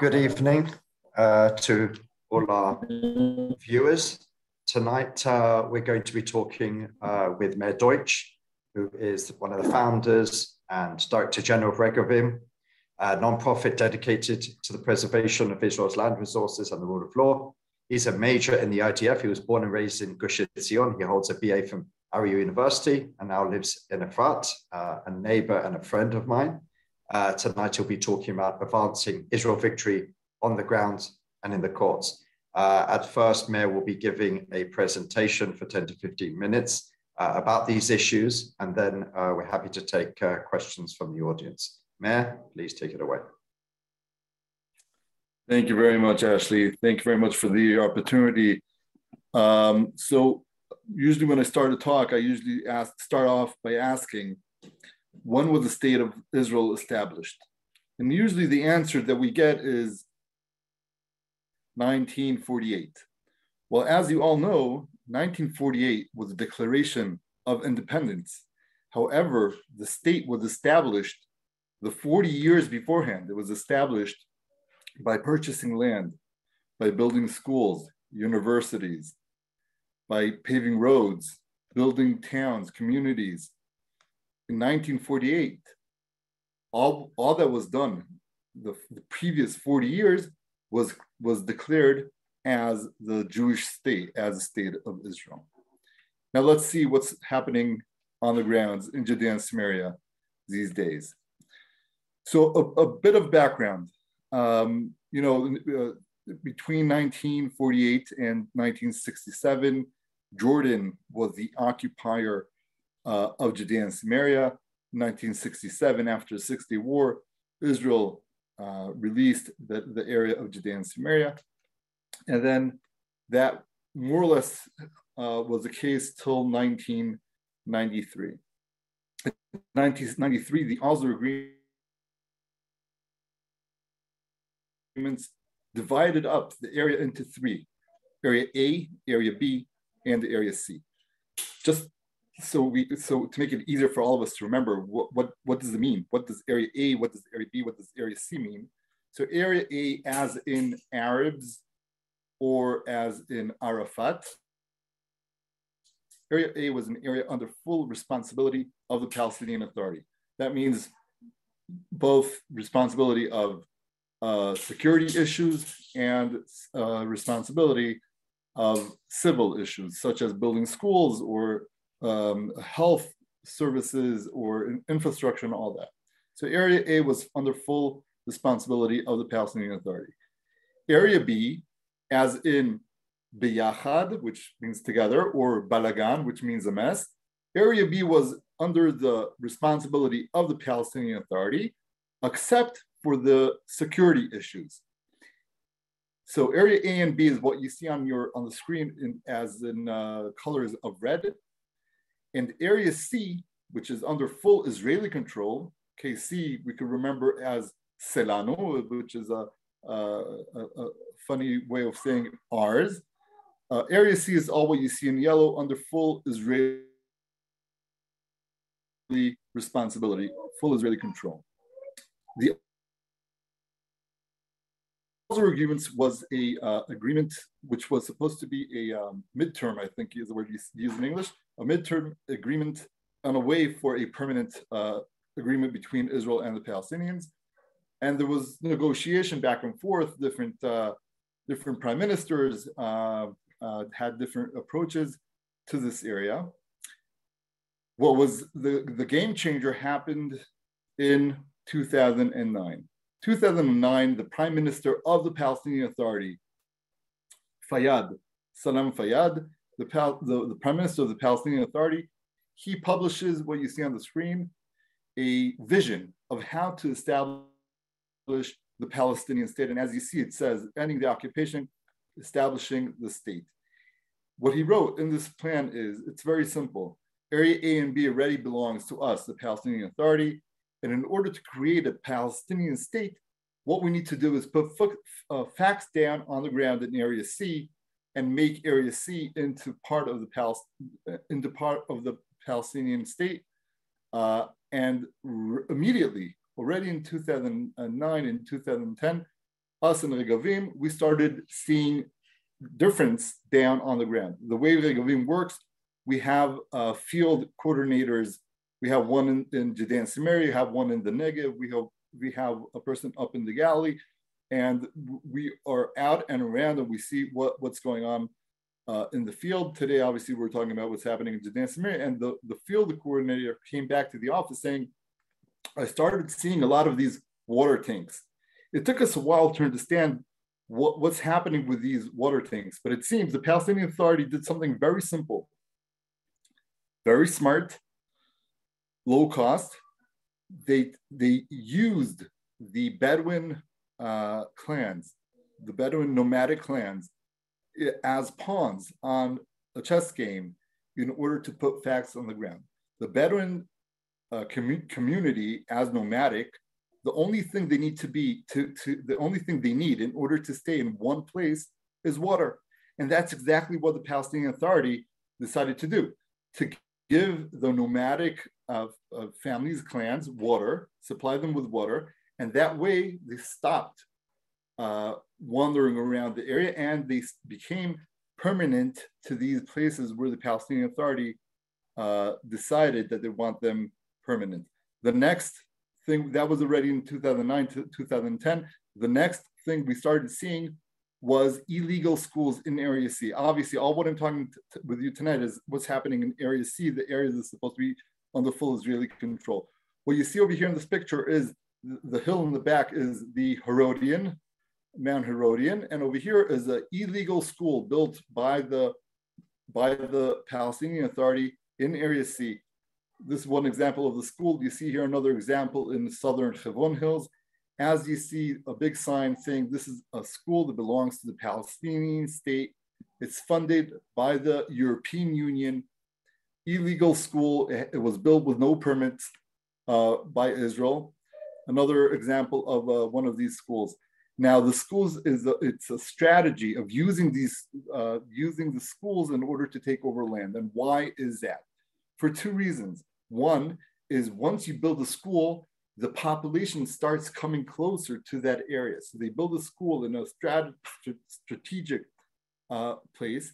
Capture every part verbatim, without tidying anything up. Good evening uh, to all our viewers. Tonight uh, we're going to be talking uh, with Meir Deutsch, who is one of the founders and Director General of Regavim, a nonprofit dedicated to the preservation of Israel's land resources and the rule of law. He's a major in the I D F. He was born and raised in Gush Etzion. He holds a B A from Ariel University and now lives in Efrat, uh, a neighbor and a friend of mine. Uh, tonight he'll be talking about advancing Israel victory on the ground and in the courts. Uh, at first, Meir will be giving a presentation for ten to fifteen minutes uh, about these issues, and then uh, we're happy to take uh, questions from the audience. Meir, please take it away. Thank you very much, Ashley. Thank you very much for the opportunity. Um, so usually when I start a talk, I usually ask, start off by asking, when was the state of Israel established? And usually the answer that we get is nineteen forty-eight. Well, as you all know, nineteen forty-eight was a declaration of independence. However, the state was established the forty years beforehand. It was established by purchasing land, by building schools, universities, by paving roads, building towns, communities. In nineteen forty-eight, all, all that was done the, the previous forty years was, was declared as the Jewish state, as the state of Israel. Now let's see what's happening on the grounds in Judea and Samaria these days. So a, a bit of background, um, you know, uh, between nineteen forty-eight and nineteen sixty-seven, Jordan was the occupier Uh, of Judea and Samaria. In nineteen sixty-seven, after the Six Day War, Israel uh, released the, the area of Judea and Samaria. And then that more or less uh, was the case till nineteen ninety-three. In nineteen ninety-three, the Oslo agreements divided up the area into three: Area A, Area B, and Area C. Just So we, so to make it easier for all of us to remember, what, what, what does it mean? What does Area A, what does Area B, what does Area C mean? So Area A as in Arabs or as in Arafat. Area A was an area under full responsibility of the Palestinian Authority. That means both responsibility of uh, security issues and uh, responsibility of civil issues, such as building schools or Um, health services or infrastructure and all that. So Area A was under full responsibility of the Palestinian Authority. Area B, as in Biyachad, which means together, or Balagan, which means a mess. Area B was under the responsibility of the Palestinian Authority, except for the security issues. So Area A and B is what you see on your on the screen in, as in uh, colors of red. And Area C, which is under full Israeli control, K C we can remember as Selano, which is a, a, a funny way of saying ours. Uh, Area C is all what you see in yellow under full Israeli responsibility, full Israeli control. The Oslo agreements was a uh, agreement which was supposed to be a um, midterm, I think is the word you use in English, a midterm agreement on a way for a permanent uh, agreement between Israel and the Palestinians. And there was negotiation back and forth. Different, uh, different prime ministers uh, uh, had different approaches to this area. What was the, the game changer happened in two thousand nine. two thousand nine, the prime minister of the Palestinian Authority, Fayyad, Salam Fayyad, The, the, the Prime Minister of the Palestinian Authority, he publishes what you see on the screen, a vision of how to establish the Palestinian state. And as you see, it says, ending the occupation, establishing the state. What he wrote in this plan is, it's very simple. Area A and B already belongs to us, the Palestinian Authority. And in order to create a Palestinian state, what we need to do is put uh, facts down on the ground in Area C and make Area C into part of the Palest into part of the Palestinian state, uh, and immediately, already in two thousand nine and two thousand ten, us and Regavim, we started seeing difference down on the ground. The way Regavim works, we have uh, field coordinators. We have one in, in Judea and Samaria, you have one in the Negev, we have, we have a person up in the Galilee, and we are out and around and we see what, what's going on uh, in the field. Today, obviously, we're talking about what's happening in Judea and Samaria, and the, the field coordinator came back to the office saying, I started seeing a lot of these water tanks. It took us a while to understand what, what's happening with these water tanks, but it seems the Palestinian Authority did something very simple, very smart, low cost. They, they used the Bedouin uh, clans, the Bedouin nomadic clans, as pawns on a chess game in order to put facts on the ground. The Bedouin uh, commu community as nomadic, the only thing they need to be, to, to, the only thing they need in order to stay in one place is water. And that's exactly what the Palestinian Authority decided to do, to give the nomadic Of, of families, clans, water, supply them with water. And that way they stopped uh, wandering around the area and they became permanent to these places where the Palestinian Authority uh, decided that they want them permanent. The next thing, that was already in two thousand nine to two thousand ten, the next thing we started seeing was illegal schools in Area C. Obviously, all what I'm talking to, with you tonight is what's happening in Area C, the area that's supposed to be under full Israeli control. What you see over here in this picture is the hill in the back is the Herodian, Mount Herodian, and over here is an illegal school built by the, by the Palestinian Authority in Area C. This is one example of the school. You see here another example in the southern Hebron Hills. As you see a big sign saying this is a school that belongs to the Palestinian state. It's funded by the European Union. Illegal school, it was built with no permits uh, by Israel. Another example of uh, one of these schools. Now the schools is a, it's a strategy of using these, uh, using the schools in order to take over land. And why is that? For two reasons. One is once you build a school, the population starts coming closer to that area. So they build a school in a strat strategic uh, place.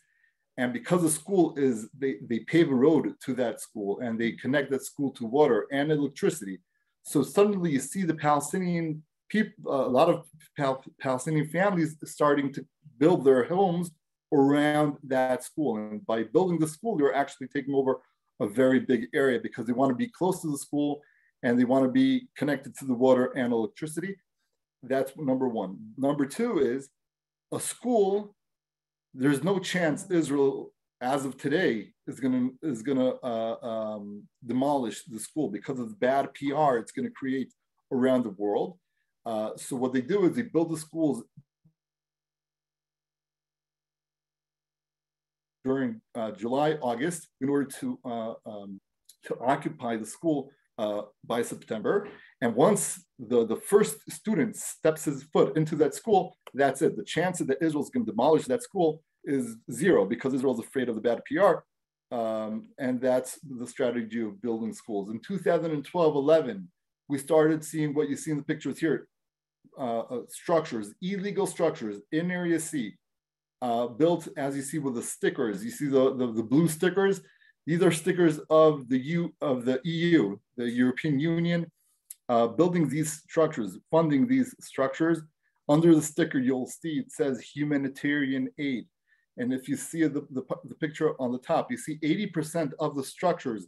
And because the school is, they, they pave a road to that school and they connect that school to water and electricity. So suddenly you see the Palestinian people, a lot of Pal Palestinian families starting to build their homes around that school. And by building the school, you're actually taking over a very big area because they want to be close to the school and they want to be connected to the water and electricity. That's number one. Number two is a school. There's no chance Israel, as of today, is gonna is gonna uh, um, demolish the school because of the bad P R it's gonna create around the world. Uh, so what they do is they build the schools during uh, July, August, in order to uh, um, to occupy the school uh, by September. And once the, the first student steps his foot into that school, that's it. The chance that Israel's going to demolish that school is zero because Israel's afraid of the bad P R. Um, and that's the strategy of building schools. In two thousand twelve eleven, we started seeing what you see in the pictures here, uh, uh, structures, illegal structures in Area C, uh, built as you see with the stickers. You see the, the, the blue stickers. These are stickers of the, U, of the E U, the European Union. Uh, building these structures, funding these structures. Under the sticker, you'll see it says humanitarian aid. And if you see the, the, the picture on the top, you see eighty percent of the structures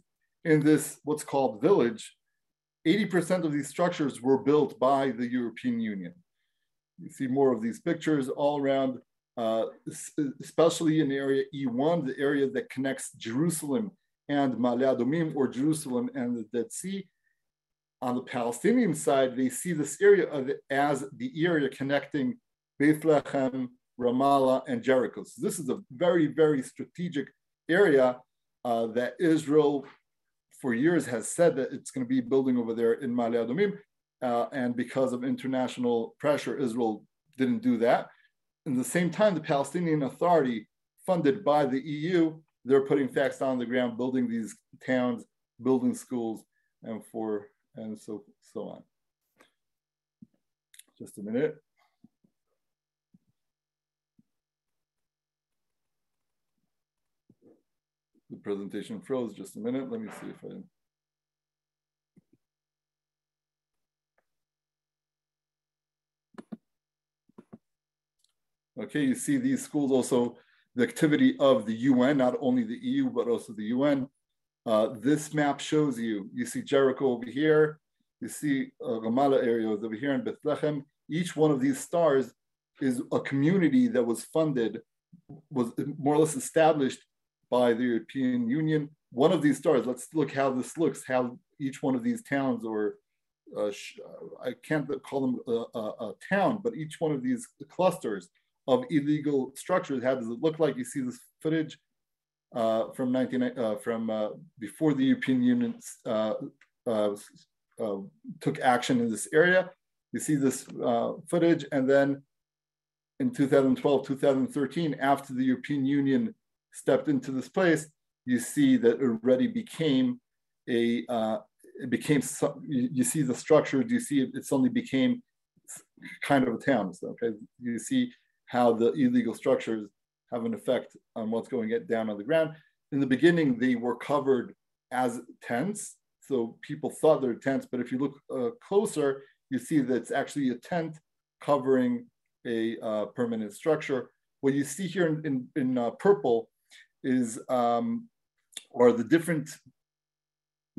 in this what's called village, eighty percent of these structures were built by the European Union. You see more of these pictures all around, uh, especially in area E one, the area that connects Jerusalem and Ma'ale Adomim, or Jerusalem and the Dead Sea. On the Palestinian side, they see this area of it as the area connecting Bethlehem, Ramallah, and Jericho. So this is a very, very strategic area uh, that Israel for years has said that it's going to be building over there in Ma'ale Adomim. Uh, and because of international pressure, Israel didn't do that. At the same time, the Palestinian Authority, funded by the E U, they're putting facts on the ground, building these towns, building schools, and for and so, so on. Just a minute. The presentation froze just a minute. Let me see if I... Okay, you see these schools also, the activity of the U N, not only the E U, but also the U N. Uh, this map shows you, you see Jericho over here, you see uh, Ramallah areas over here in Bethlehem. Each one of these stars is a community that was funded, was more or less established by the European Union. One of these stars, let's look how this looks, how each one of these towns or uh, I can't call them a, a, a town, but each one of these clusters of illegal structures, how does it look like? You see this footage uh, from nineteen, uh, from uh, before the European Union uh, uh, uh, took action in this area. You see this uh, footage, and then in two thousand twelve, two thousand thirteen, after the European Union stepped into this place, you see that it already became a, uh, it became, you see the structure, you see it, it suddenly became kind of a town, so, okay? You see how the illegal structures have an effect on what's going down on the ground. In the beginning, they were covered as tents, so people thought they're tents, but if you look uh, closer, you see that it's actually a tent covering a uh, permanent structure. What you see here in, in, in uh, purple is, um, are the different,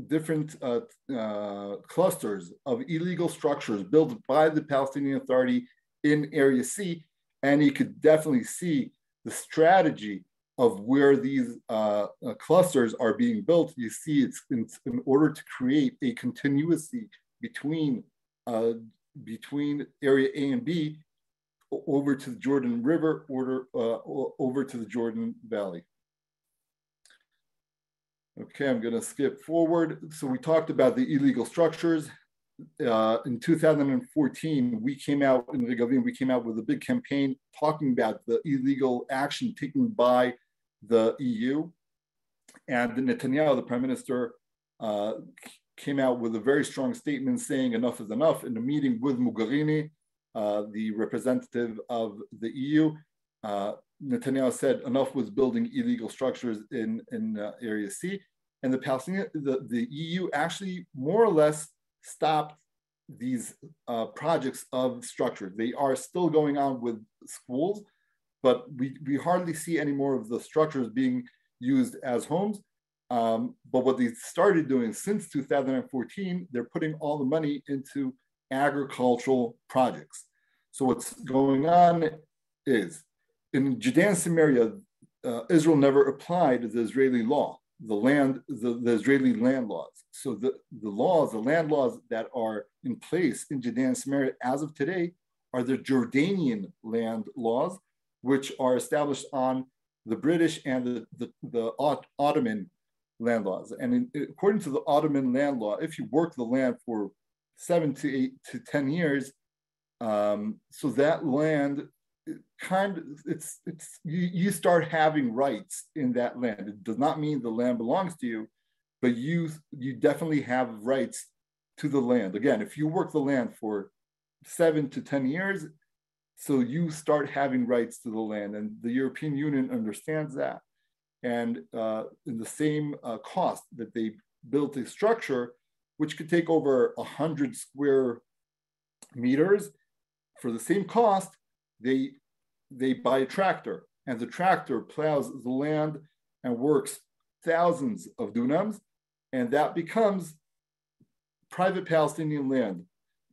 different uh, uh, clusters of illegal structures built by the Palestinian Authority in Area C. And you could definitely see the strategy of where these uh, uh, clusters are being built. You see it's in, in order to create a continuity between, uh, between Area A and B, over to the Jordan River, order, uh, over to the Jordan Valley. Okay, I'm gonna skip forward. So we talked about the illegal structures. Uh, in two thousand fourteen, we came out in Regavim, we came out with a big campaign talking about the illegal action taken by the E U. And Netanyahu, the Prime Minister, uh, came out with a very strong statement saying enough is enough in a meeting with Mogherini, Uh, the representative of the E U. uh, Netanyahu said enough was building illegal structures in, in uh, Area C. And the Palestinian, the, the E U actually more or less stopped these uh, projects of structure. They are still going on with schools, but we, we hardly see any more of the structures being used as homes. Um, but what they started doing since two thousand fourteen, they're putting all the money into agricultural projects. So what's going on is, in Judea and Samaria, uh, Israel never applied the Israeli law, the land, the, the Israeli land laws. So the, the laws, the land laws that are in place in Judea and Samaria as of today are the Jordanian land laws, which are established on the British and the, the, the Ottoman land laws. And in, according to the Ottoman land law, if you work the land for seven to eight to ten years, um, so that land it kind of it's it's you, you start having rights in that land. It does not mean the land belongs to you, but you you definitely have rights to the land. Again, if you work the land for seven to ten years, so you start having rights to the land, and the European Union understands that. And uh, in the same uh, cost that they built a structure, which could take over one hundred square meters. For the same cost, they, they buy a tractor, and the tractor plows the land and works thousands of dunams, and that becomes private Palestinian land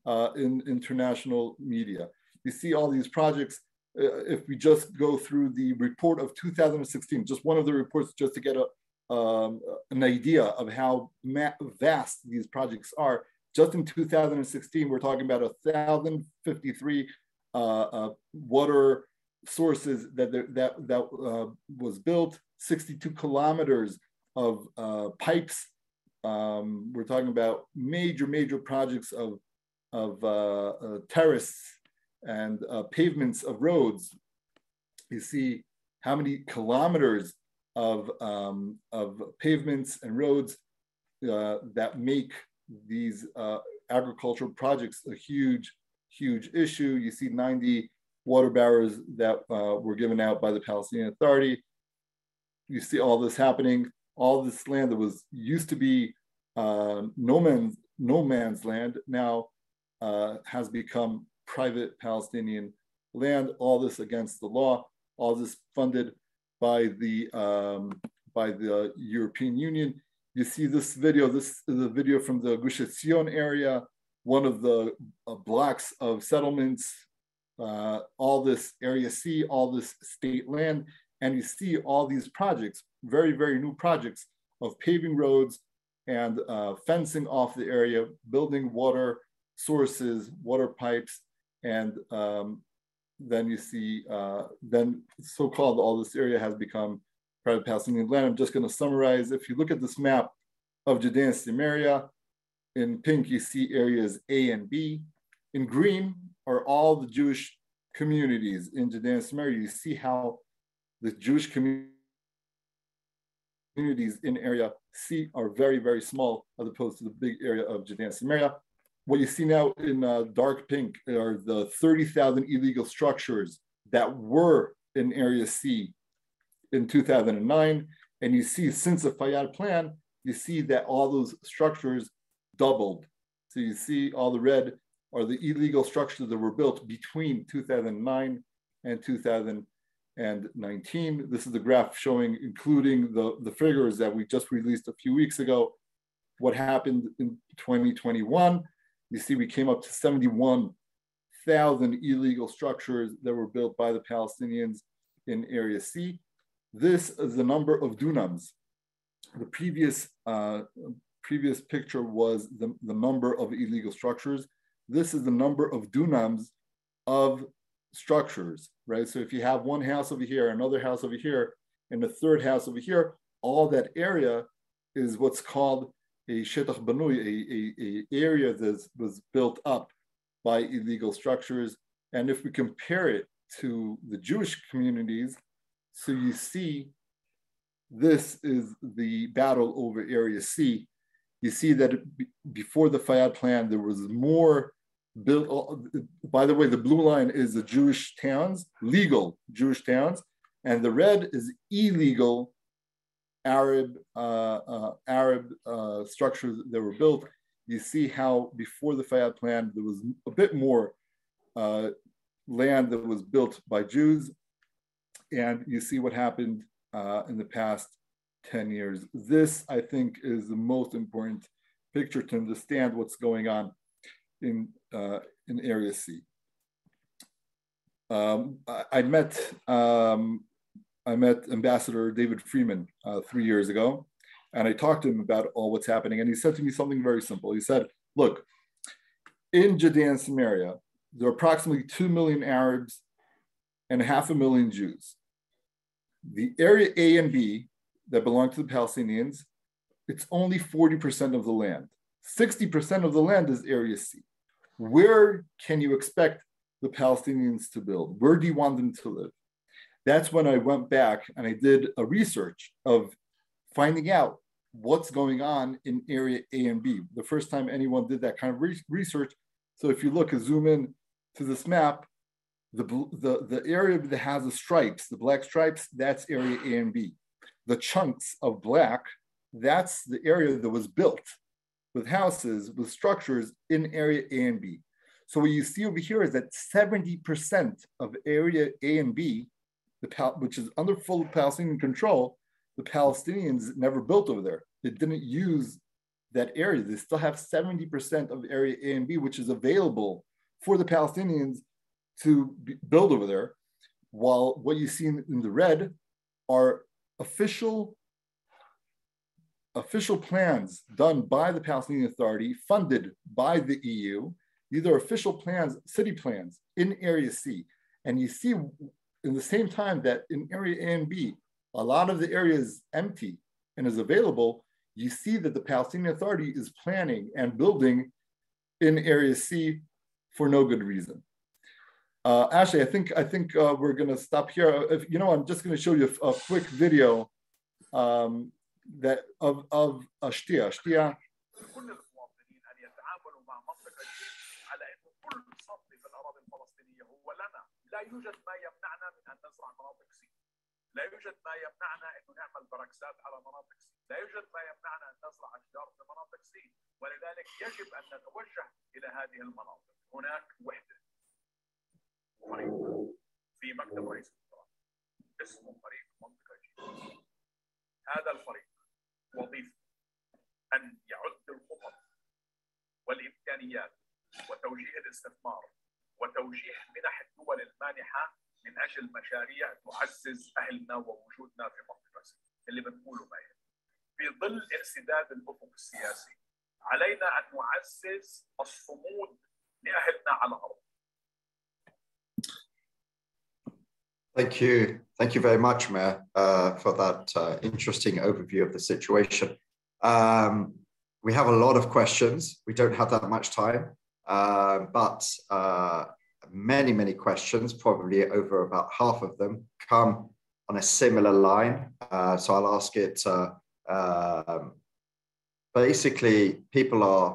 uh, in international media. You see all these projects. Uh, if we just go through the report of two thousand sixteen, just one of the reports just to get a Um, an idea of how vast these projects are. Just in two thousand sixteen, we're talking about one thousand fifty-three uh, uh, water sources that there, that that uh, was built, sixty-two kilometers of uh, pipes. Um, we're talking about major, major projects of of uh, uh, terraces and uh, pavements of roads. You see how many kilometers of, um, of pavements and roads uh, that make these uh, agricultural projects a huge, huge issue. You see ninety water barriers that uh, were given out by the Palestinian Authority. You see all this happening. all this land that was used to be uh, no man's no man's land now uh, has become private Palestinian land. All this against the law. All this funded by the um, by the European Union. You see this video. This is a video from the Gush Etzion area, one of the uh, blocks of settlements. Uh, all this Area C, all this state land, and you see all these projects, very, very new projects of paving roads and uh, fencing off the area, building water sources, water pipes, and um, then you see, uh, then so-called all this area has become private Palestinian land. I'm just going to summarize. If you look at this map of Judea and Samaria, in pink you see areas A and B. In green are all the Jewish communities in Judea and Samaria. You see how the Jewish communities in Area C are very, very small as opposed to the big area of Judea and Samaria. What you see now in uh, dark pink are the thirty thousand illegal structures that were in Area C in two thousand nine. And you see, since the Fayyad plan, you see that all those structures doubled. So you see all the red are the illegal structures that were built between two thousand nine and two thousand nineteen. This is the graph showing, including the, the figures that we just released a few weeks ago, what happened in twenty twenty-one. You see, we came up to seventy-one thousand illegal structures that were built by the Palestinians in Area C. This is the number of dunams. The previous, uh, previous picture was the, the number of illegal structures. This is the number of dunams of structures, right? So if you have one house over here, another house over here, and a third house over here, all that area is what's called a shetach banui, a, a, a area that was built up by illegal structures. And if we compare it to the Jewish communities, so you see, this is the battle over Area C. You see that before the Fayyad plan, there was more built. By the way, the blue line is the Jewish towns, legal Jewish towns, and the red is illegal Arab uh, uh, Arab uh, structures that were built. You see how before the Fayyad plan, there was a bit more uh, land that was built by Jews, and you see what happened uh, in the past ten years. This, I think, is the most important picture to understand what's going on in uh, in Area C. Um, I, I met um, I met Ambassador David Freeman uh, three years ago, and I talked to him about all what's happening. And he said to me something very simple. He said, "Look, in Judea and Samaria, there are approximately two million Arabs and half a million Jews. The Area A and B that belong to the Palestinians, it's only forty percent of the land. sixty percent of the land is Area C. Where can you expect the Palestinians to build? Where do you want them to live?" That's when I went back and I did a research of finding out what's going on in Area A and B. The first time anyone did that kind of re research. So if you look and zoom in to this map, the, the, the area that has the stripes, the black stripes, that's Area A and B. The chunks of black, that's the area that was built with houses, with structures in Area A and B. So what you see over here is that seventy percent of Area A and B, the which is under full Palestinian control, the Palestinians never built over there. They didn't use that area. They still have seventy percent of Area A and B, which is available for the Palestinians to build over there, while what you see in, in the red are Official, official plans done by the Palestinian Authority, funded by the E U. These are official plans, city plans in Area C. And you see in the same time that in Area A and B, a lot of the area is empty and is available, you see that the Palestinian Authority is planning and building in Area C for no good reason. Uh, Ashley, I think I think uh, we're going to stop here. If, you know, I'm just going to show you a, a quick video um, that of of Ashtia. Ashtia. لا يوجد ما يمنعنا انه نعمل براكسات على مناطق سي، لا يوجد ما يمنعنا ان نزرع اشجار في مناطق سي، ولذلك يجب ان نتوجه الى هذه المناطق. هناك وحده مريض في مكتب رئيس الوزراء اسمه فريق منطقه جديده. هذا الفريق وظيفته ان يعد الخطط والامكانيات وتوجيه الاستثمار وتوجيه منح الدول المانحه من اجل مشاريع تعزز اهلنا ووجودنا في منطقه سي. اللي بنقوله معي في ظل انسداد الافق السياسي علينا ان نعزز الصمود لاهلنا على الارض. Thank you. Thank you very much, Mayor, uh, for that uh, interesting overview of the situation. Um, we have a lot of questions. We don't have that much time, uh, but uh, many, many questions, probably over about half of them, come on a similar line. Uh, so I'll ask it. Uh, um, basically, people are,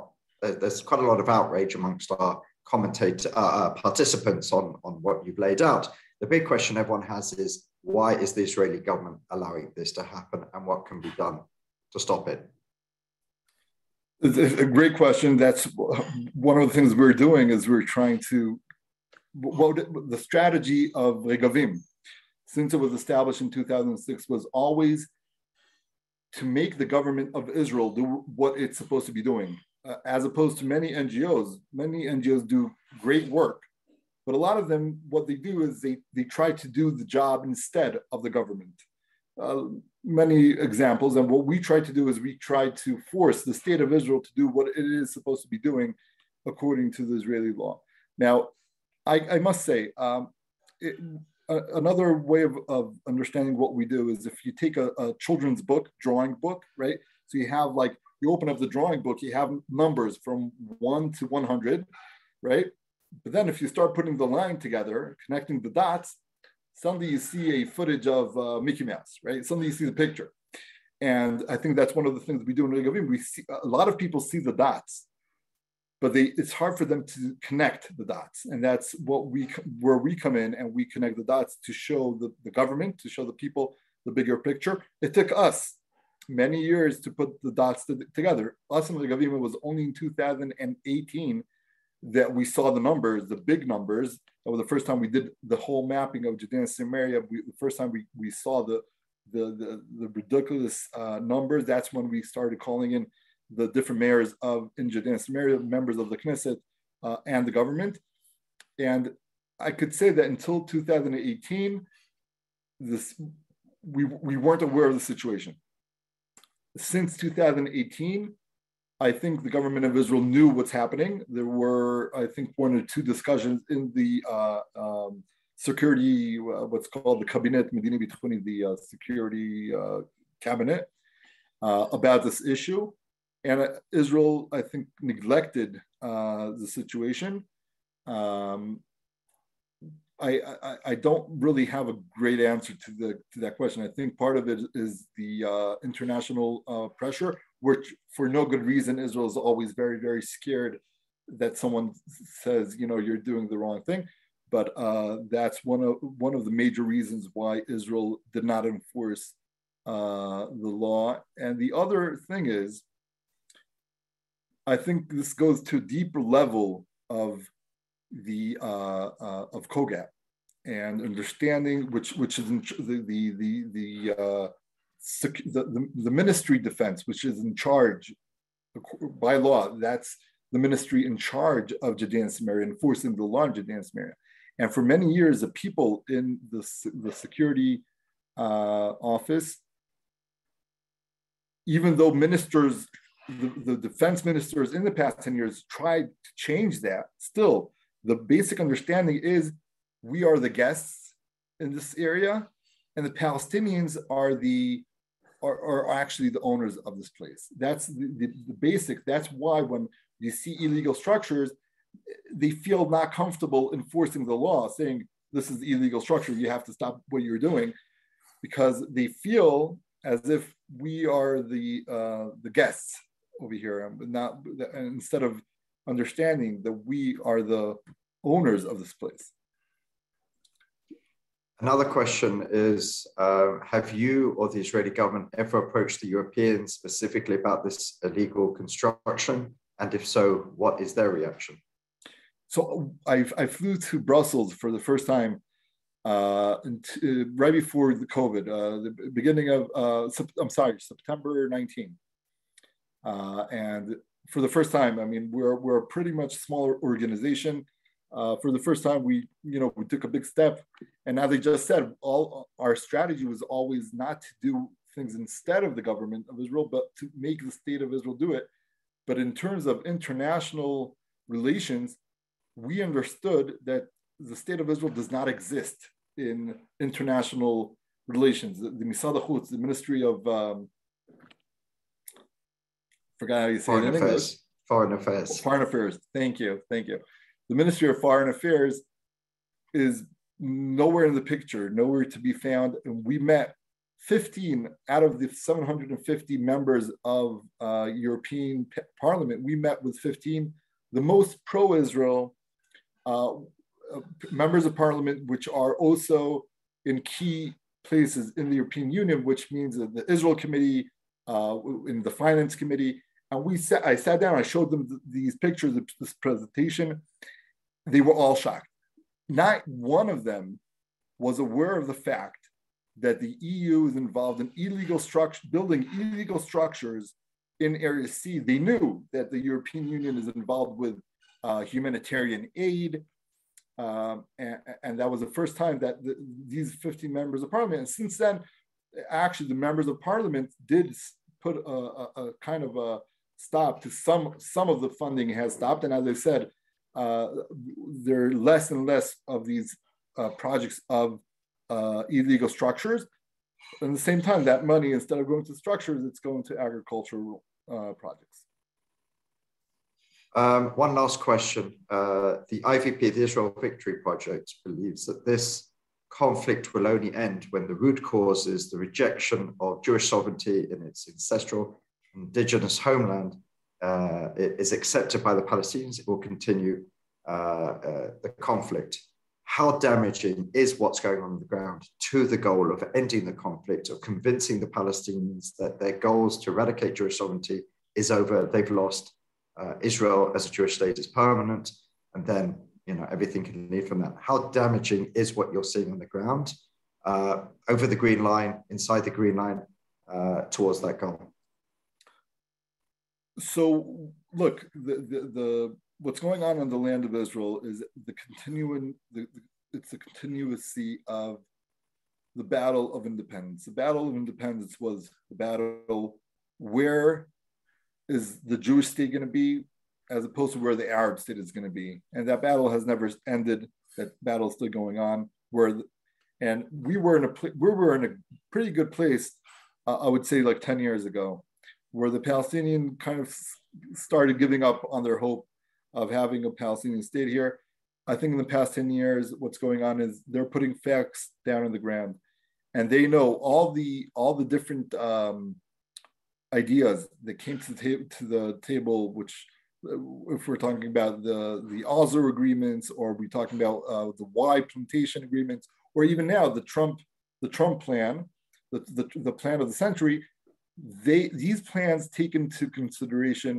there's quite a lot of outrage amongst our commentator, uh, participants on, on what you've laid out. The big question everyone has is, why is the Israeli government allowing this to happen, and what can be done to stop it? It's a great question. That's one of the things we're doing, is we're trying to, well, the strategy of Regavim, since it was established in two thousand six, was always to make the government of Israel do what it's supposed to be doing, uh, as opposed to many N G Os. Many N G Os do great work, but a lot of them, what they do is they, they try to do the job instead of the government. Uh, many examples, and what we try to do is we try to force the state of Israel to do what it is supposed to be doing according to the Israeli law. Now, I, I must say, um, it, uh, another way of, of understanding what we do is if you take a, a children's book, drawing book, right? So you have like, you open up the drawing book, you have numbers from one to one hundred, right? But then if you start putting the line together, connecting the dots, suddenly you see a footage of uh, Mickey Mouse, right? Suddenly you see the picture. And I think that's one of the things we do in Regavim. We see, a lot of people see the dots, but they, it's hard for them to connect the dots. And that's what we, where we come in, and we connect the dots to show the, the government, to show the people the bigger picture. It took us many years to put the dots to, together. Us in Regavim, it was only in two thousand eighteen that we saw the numbers, the big numbers. That was the first time we did the whole mapping of Judea and Samaria. We, the first time we, we saw the, the, the, the ridiculous uh, numbers, that's when we started calling in the different mayors of in Judea and Samaria, members of the Knesset uh, and the government. And I could say that until two thousand eighteen, this, we, we weren't aware of the situation. Since two thousand eighteen, I think the government of Israel knew what's happening. There were, I think, one or two discussions in the uh, um, security, uh, what's called the cabinet, Medini Bitchuni, the uh, security uh, cabinet, uh, about this issue. And uh, Israel, I think, neglected uh, the situation. Um, I, I, I don't really have a great answer to, the, to that question. I think part of it is the uh, international uh, pressure, which for no good reason, Israel is always very, very scared that someone says, you know, you're doing the wrong thing. But uh, that's one of, one of the major reasons why Israel did not enforce uh, the law. And the other thing is, I think this goes to a deeper level of the uh, uh, of COGAP and understanding, which which is the the the the, uh, the the Ministry of Defense, which is in charge by law. That's the ministry in charge of Judea and Samaria, enforcing the law in Judea and Samaria. And for many years, the people in the the security uh, office, even though ministers, the, the defense ministers in the past ten years tried to change that, still. The basic understanding is we are the guests in this area, and the Palestinians are the are, are actually the owners of this place. That's the, the, the basic. That's why when you see illegal structures, they feel not comfortable enforcing the law, saying this is the illegal structure, you have to stop what you're doing, because they feel as if we are the uh, the guests over here, and not and instead of understanding that we are the owners of this place. Another question is, uh, have you or the Israeli government ever approached the Europeans specifically about this illegal construction? And if so, what is their reaction? So I, I flew to Brussels for the first time uh, right before the COVID, uh, the beginning of, uh, I'm sorry, September nineteenth. Uh, and for the first time, I mean, we're, we're a pretty much smaller organization. Uh, for the first time, we, you know, we took a big step. And as I just said, all our strategy was always not to do things instead of the government of Israel, but to make the state of Israel do it. But in terms of international relations, we understood that the state of Israel does not exist in international relations. The, the Misad HaChutz, the Ministry of, um, forgot how you say it in English. Foreign Affairs. Oh, Foreign Affairs, thank you, thank you. The Ministry of Foreign Affairs is nowhere in the picture, nowhere to be found. And we met fifteen out of the seven hundred fifty members of uh, European Parliament. We met with fifteen, the most pro-Israel uh, members of Parliament, which are also in key places in the European Union, which means that the Israel Committee, uh, in the Finance Committee. And we sat, I sat down, I showed them th these pictures of this presentation. They were all shocked. Not one of them was aware of the fact that the E U is involved in illegal structure, building illegal structures in Area C. They knew that the European Union is involved with uh, humanitarian aid. Um, and, and that was the first time that the, these fifteen members of parliament, and since then, actually the members of parliament did put a, a, a kind of a stop to some, some of the funding has stopped. And as I said, Uh, there are less and less of these uh, projects of uh, illegal structures. At the same time, that money, instead of going to structures, it's going to agricultural uh, projects. Um, one last question. Uh, the I V P, the Israel Victory Project, believes that this conflict will only end when the root cause is the rejection of Jewish sovereignty in its ancestral indigenous homeland. Uh, it is accepted by the Palestinians, it will continue uh, uh, the conflict. How damaging is what's going on on the ground to the goal of ending the conflict, of convincing the Palestinians that their goals to eradicate Jewish sovereignty is over, they've lost, uh, Israel as a Jewish state is permanent, and then, you know, everything can lead from that. How damaging is what you're seeing on the ground, uh, over the green line, inside the green line, uh, towards that goal? So look, the, the the what's going on in the land of Israel is the continuing the, the, it's a continuity of the battle of independence. The battle of independence was the battle where is the Jewish state going to be, as opposed to where the Arab state is going to be, and that battle has never ended. That battle is still going on. Where the, and we were in a we were in a pretty good place, uh, I would say, like ten years ago, where the Palestinian kind of started giving up on their hope of having a Palestinian state here. I think in the past ten years, what's going on is they're putting facts down in the ground, and they know all the all the different um, ideas that came to the, to the table, which if we're talking about the, the Oslo agreements, or we're talking about uh, the Y plantation agreements, or even now the Trump, the Trump plan, the, the, the plan of the century. They, these plans take into consideration,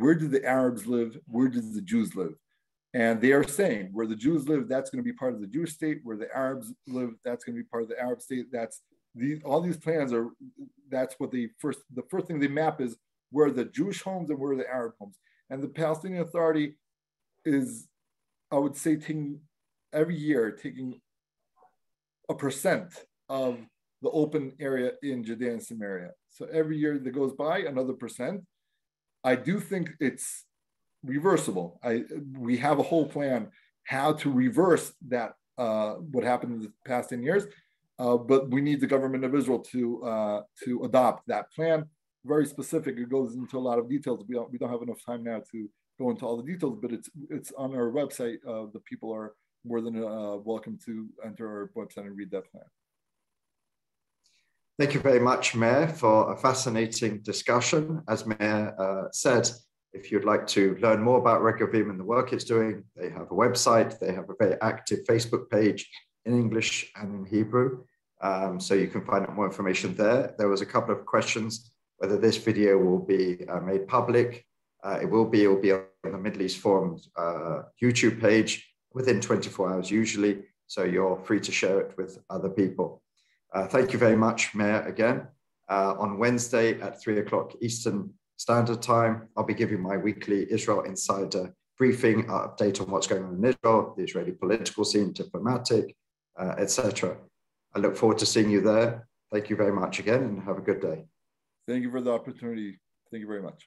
where do the Arabs live? Where do the Jews live? And they are saying, where the Jews live, that's going to be part of the Jewish state. Where the Arabs live, that's going to be part of the Arab state. That's these, all these plans are, that's what they first, the first thing they map is where are the Jewish homes and where are the Arab homes. And the Palestinian Authority is, I would say, taking every year, taking a percent of the open area in Judea and Samaria. So every year that goes by, another percent. I do think it's reversible. I, we have a whole plan how to reverse that, uh, what happened in the past ten years, uh, but we need the government of Israel to, uh, to adopt that plan. Very specific, it goes into a lot of details. We don't, we don't have enough time now to go into all the details, but it's, it's on our website. Uh, the people are more than uh, welcome to enter our website and read that plan. Thank you very much, Meir, for a fascinating discussion. As Meir uh, said, if you'd like to learn more about Regavim and the work it's doing, they have a website, they have a very active Facebook page, in English and in Hebrew. Um, so you can find out more information there. There was a couple of questions whether this video will be uh, made public. Uh, it will be, it will be on the Middle East Forum's uh, YouTube page within twenty-four hours usually. So you're free to share it with other people. Uh, thank you very much, Meir, again. Uh, on Wednesday at three o'clock Eastern Standard Time, I'll be giving my weekly Israel Insider briefing, uh, update on what's going on in Israel, the Israeli political scene, diplomatic, uh, et cetera. I look forward to seeing you there. Thank you very much again and have a good day. Thank you for the opportunity. Thank you very much.